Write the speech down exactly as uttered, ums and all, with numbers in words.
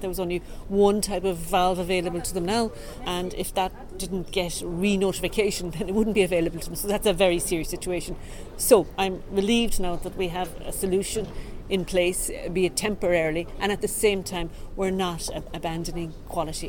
There was only one type of valve available to them now, and if that didn't get re-notification, then it wouldn't be available to them. So that's a very serious situation. So I'm relieved now that we have a solution in place, be it temporarily, and at the same time we're not abandoning quality.